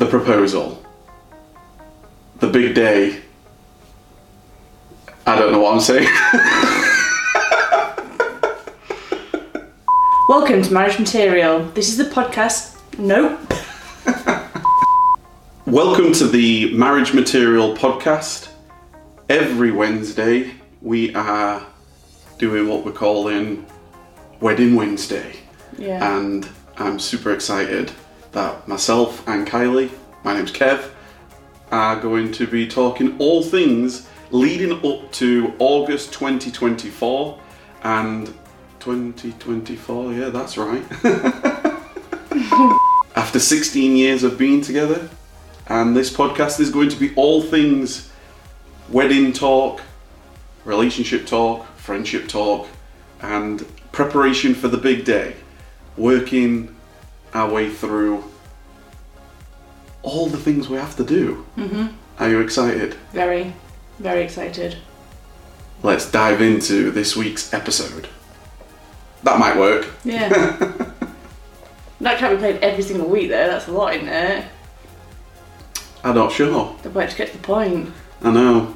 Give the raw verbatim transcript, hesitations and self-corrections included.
the proposal, the big day. I don't know what I'm saying. Welcome to Marriage Material. This is the podcast. Nope. Welcome to the Marriage Material Podcast. Every Wednesday we are doing what we're calling Wedding Wednesday. Yeah. And I'm super excited that myself and Kylie, my name's Kev, are going to be talking all things leading up to August twenty twenty-four and twenty twenty-four, yeah, that's right. After sixteen years of being together, and this podcast is going to be all things wedding talk, relationship talk, friendship talk, and preparation for the big day. Working our way through all the things we have to do. Mm-hmm. Are you excited? Very, very excited. Let's dive into this week's episode. That might work. Yeah. That can't be played every single week though, that's a lot, isn't it? I'm not sure. They'll have to get to the point. I know.